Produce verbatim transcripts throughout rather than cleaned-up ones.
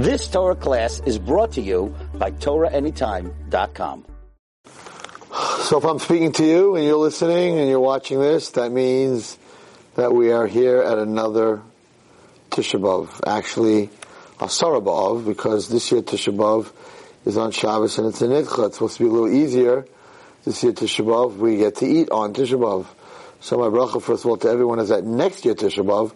This Torah class is brought to you by Torah Anytime dot com. So if I'm speaking to you and you're listening and you're watching this, that means that we are here at another Tisha B'Av. Actually, Asara B'Av, because this year Tisha B'Av is on Shabbos and it's a Nidcheh. It's supposed to be a little easier. This year Tisha B'Av, we get to eat on Tisha B'Av. So my bracha, first of all, to everyone is that next year Tisha B'Av,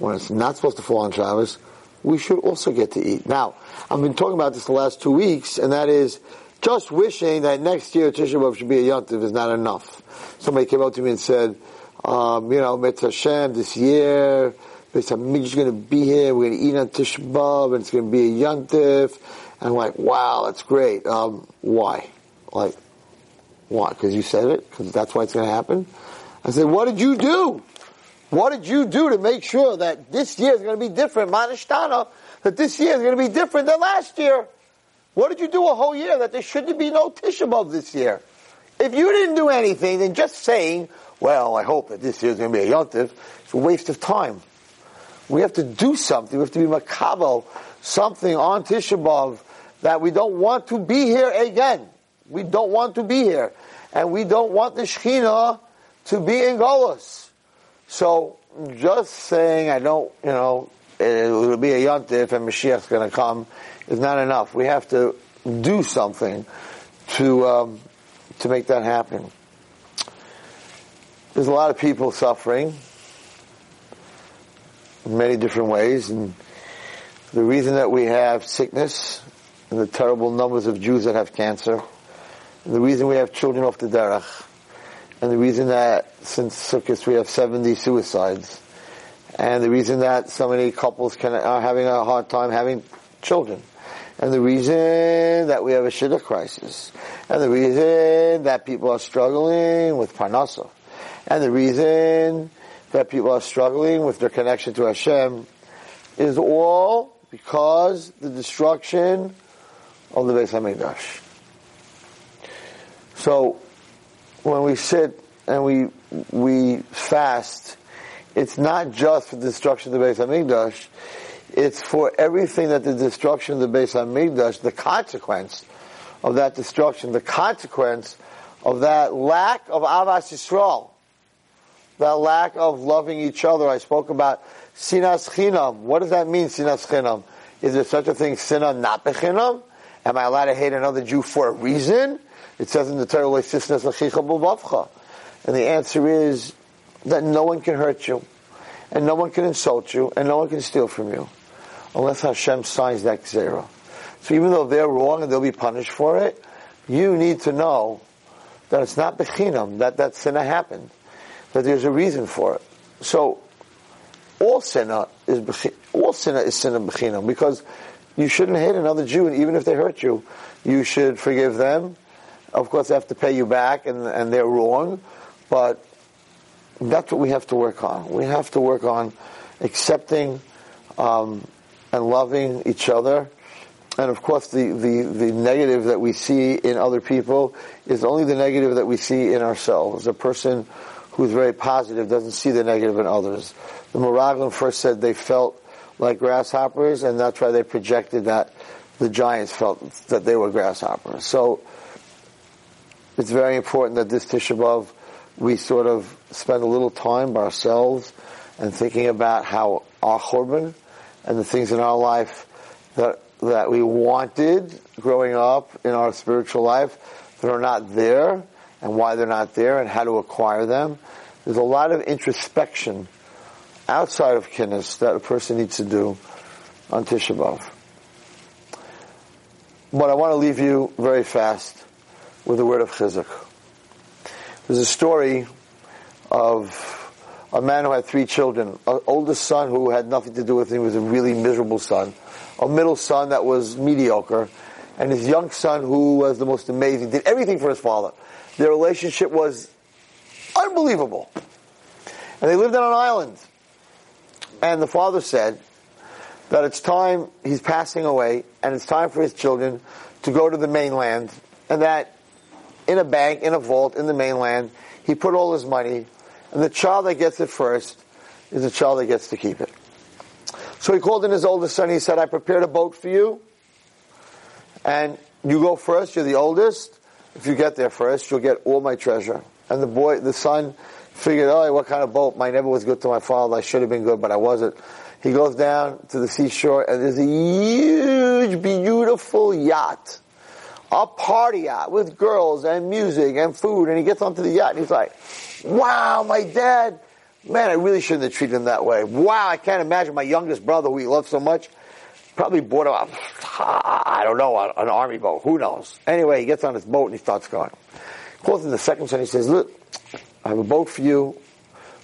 when it's not supposed to fall on Shabbos, we should also get to eat. Now, I've been talking about this the last two weeks, and that is just wishing that next year Tisha B'Av should be a yontif is not enough. Somebody came up to me and said, um, you know, Metz Hashem this year, Beis Hamikdash is going to be here, we're going to eat on Tisha B'Av, and it's going to be a yontif. And I'm like, wow, that's great. Um, why? Like, why? Because you said it? Because that's why it's going to happen? I said, what did you do? What did you do to make sure that this year is going to be different, Manishtana, that this year is going to be different than last year? What did you do a whole year that there shouldn't be no Tisha B'Av this year? If you didn't do anything, then just saying, well, I hope that this year is going to be a yontif, it's a waste of time. We have to do something. We have to be makabel, something on Tisha B'Av that we don't want to be here again. We don't want to be here. And we don't want the Shechina to be in Golos. So, just saying, I don't, you know, it, it will be a yontif and Mashiach's going to come is not enough. We have to do something to um, to make that happen. There's a lot of people suffering in many different ways, and the reason that we have sickness and the terrible numbers of Jews that have cancer, and the reason we have children off the darach, and the reason that since Sukkos we have seventy suicides, and the reason that so many couples can, are having a hard time having children, and the reason that we have a shiddah crisis, and the reason that people are struggling with Parnassah, and the reason that people are struggling with their connection to Hashem is all because the destruction of the Beis Hamikdash. So, when we sit and we we fast, it's not just for the destruction of the Beis Hamikdash, it's for everything that the destruction of the Beis Hamikdash, the consequence of that destruction, the consequence of that lack of avas yisrael, that lack of loving each other. I spoke about sinas chinam. What does that mean, sinas chinam? Is there such a thing, sinah not bechinam? Am I allowed to hate another Jew for a reason? It says in the Torah, and the answer is that no one can hurt you, and no one can insult you, and no one can steal from you, unless Hashem signs that gzeirah. So even though they're wrong and they'll be punished for it, you need to know that it's not bechinam, that that sinah happened, that there's a reason for it. So all sinah is bechinam, all sinah is sinah bechinam, because you shouldn't hate another Jew, and even if they hurt you, you should forgive them. Of course, they have to pay you back, and and they're wrong, but that's what we have to work on. We have to work on accepting um, and loving each other. And of course, the, the, the negative that we see in other people is only the negative that we see in ourselves. A person who's very positive doesn't see the negative in others. The Miraglin first said they felt like grasshoppers, and that's why they projected that the giants felt that they were grasshoppers. So, it's very important that this Tisha B'Av we sort of spend a little time by ourselves and thinking about how our Churban and the things in our life that that we wanted growing up in our spiritual life that are not there, and why they're not there, and how to acquire them. There's a lot of introspection outside of Kinnos that a person needs to do on Tisha B'Av. But I want to leave you very fast with the word of Chizuk. There's a story of a man who had three children. An oldest son who had nothing to do with him. He was a really miserable son. A middle son that was mediocre. And his young son who was the most amazing. Did everything for his father. Their relationship was unbelievable. And they lived on an island. And the father said that it's time, he's passing away, and it's time for his children to go to the mainland, and that in a bank, in a vault, in the mainland, he put all his money, and the child that gets it first is the child that gets to keep it. So he called in his oldest son. He said, I prepared a boat for you. And you go first. You're the oldest. If you get there first, you'll get all my treasure. And the boy, the son figured, oh, what kind of boat? Mine never was good to my father. I should have been good, but I wasn't. He goes down to the seashore, and there's a huge, beautiful yacht. A party yacht with girls and music and food. And he gets onto the yacht, and he's like, wow, my dad, man, I really shouldn't have treated him that way. Wow, I can't imagine my youngest brother, who he loved so much, probably bought him, I don't know, an army boat. Who knows? Anyway, he gets on his boat, and he starts going. He calls in the second son, he says, look, I have a boat for you.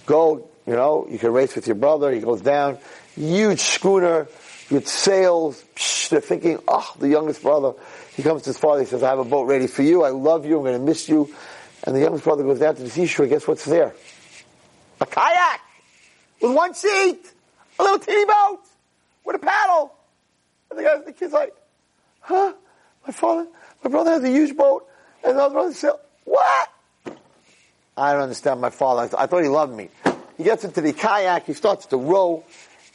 Go, you know, you can race with your brother. He goes down. Huge schooner with sails. Psh, they're thinking, oh, the youngest brother. He comes to his father. He says, I have a boat ready for you. I love you. I'm going to miss you. And the youngest brother goes down to the seashore. Guess what's there? A kayak with one seat. A little teeny boat with a paddle. And the guy, the kid's like, huh? My father, my brother has a huge boat. And the other brother says, what? I don't understand my father. I, th- I thought he loved me. He gets into the kayak. He starts to row.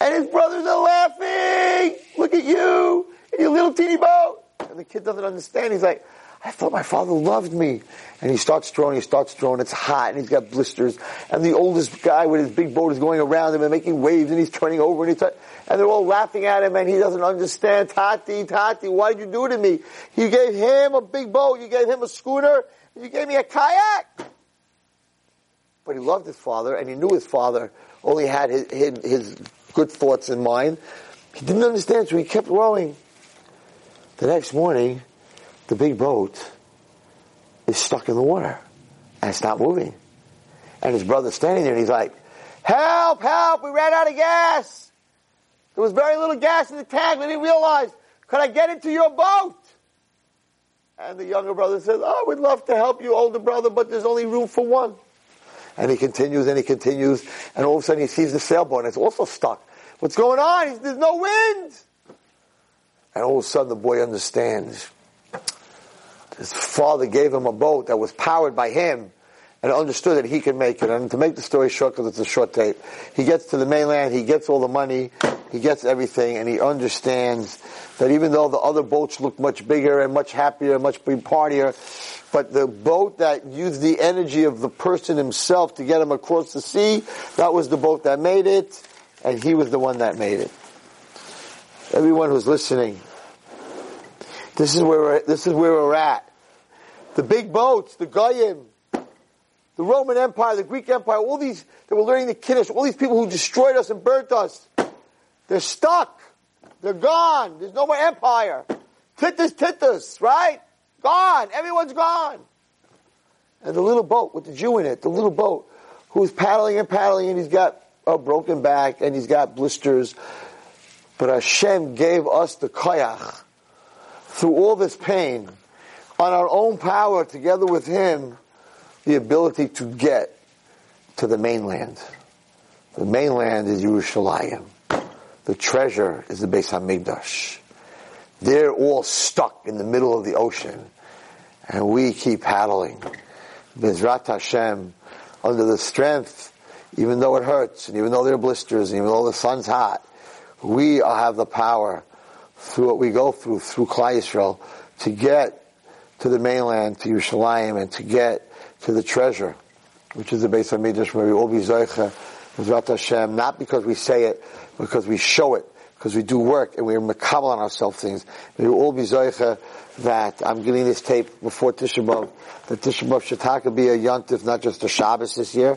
And his brothers are laughing. Look at you in your little teeny boat. And the kid doesn't understand. He's like, I thought my father loved me. And he starts throwing, he starts throwing. It's hot, and he's got blisters. And the oldest guy with his big boat is going around him and making waves, and he's turning over, and he's t- and they're all laughing at him, and he doesn't understand. Tati, Tati, why did you do it to me? You gave him a big boat, you gave him a schooner, and you gave me a kayak. But he loved his father, and he knew his father only had his, his, his good thoughts in mind. He didn't understand, so he kept rowing. The next morning, the big boat is stuck in the water and it's not moving. And his brother's standing there, and he's like, help, help, we ran out of gas. There was very little gas in the tank. We didn't realize. Could I get into your boat? And the younger brother says, oh, we'd love to help you, older brother, but there's only room for one. And he continues and he continues, and all of a sudden he sees the sailboat and it's also stuck. What's going on? He says, there's no wind. And all of a sudden the boy understands. His father gave him a boat that was powered by him and understood that he could make it. And to make the story short, because it's a short tape, he gets to the mainland, he gets all the money, he gets everything, and he understands that even though the other boats looked much bigger and much happier and much partier, but the boat that used the energy of the person himself to get him across the sea, that was the boat that made it, and he was the one that made it. Everyone who's listening, this is where we're, this is where we're at. The big boats, the Goyim, the Roman Empire, the Greek Empire, all these that were learning the Kinnos, all these people who destroyed us and burnt us, they're stuck. They're gone. There's no more empire. Titus, Titus, right? Gone. Everyone's gone. And the little boat with the Jew in it, the little boat who's paddling and paddling, and he's got a broken back and he's got blisters. But Hashem gave us the koyach through all this pain, on our own power, together with Him, the ability to get to the mainland. The mainland is Yerushalayim. The treasure is the Beis Hamikdash. They're all stuck in the middle of the ocean, and we keep paddling. Mizrat Hashem, under the strength, even though it hurts, and even though there are blisters, and even though the sun's hot, we have the power, through what we go through, through Klal Yisrael, to get to the mainland, to Yerushalayim, and to get to the treasure, which is the Beis Hamikdash, where we all be Zoicha, Mizrat Hashem, not because we say it, because we show it, because we do work, and we are makabel on ourselves things. May we all be Zoicha, that I'm getting this tape before Tisha B'Av, that Tisha B'Av should taka be a yontif, not just a Shabbos this year,